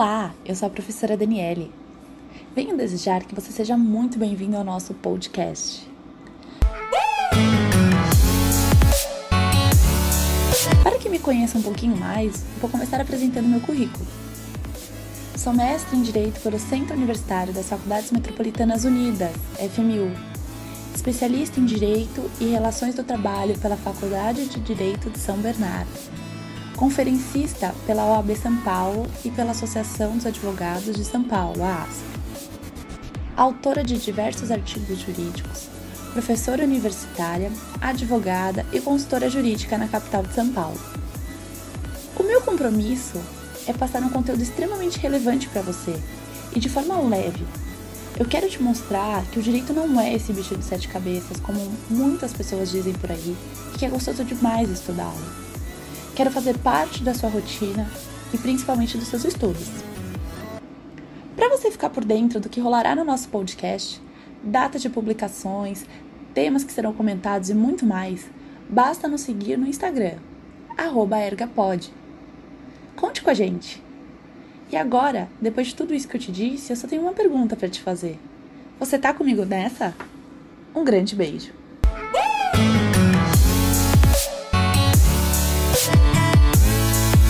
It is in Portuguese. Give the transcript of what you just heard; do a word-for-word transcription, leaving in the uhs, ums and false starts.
Olá, eu sou a professora Daniele. Venho desejar que você seja muito bem-vindo ao nosso podcast. Para que me conheça um pouquinho mais, vou começar apresentando meu currículo. Sou mestre em Direito pelo Centro Universitário das Faculdades Metropolitanas Unidas, F M U, especialista em Direito e Relações do Trabalho pela Faculdade de Direito de São Bernardo, conferencista pela O A B São Paulo e pela Associação dos Advogados de São Paulo, a ASP, autora de diversos artigos jurídicos, professora universitária, advogada e consultora jurídica na capital de São Paulo. O meu compromisso é passar um conteúdo extremamente relevante para você e de forma leve. Eu quero te mostrar que o direito não é esse bicho de sete cabeças, como muitas pessoas dizem por aí, e que é gostoso demais estudá-lo. Quero fazer parte da sua rotina e principalmente dos seus estudos. Para você ficar por dentro do que rolará no nosso podcast, data de publicações, temas que serão comentados e muito mais, basta nos seguir no Instagram, arroba ergapod. Conte com a gente! E agora, depois de tudo isso que eu te disse, eu só tenho uma pergunta para te fazer. Você tá comigo nessa? Um grande beijo!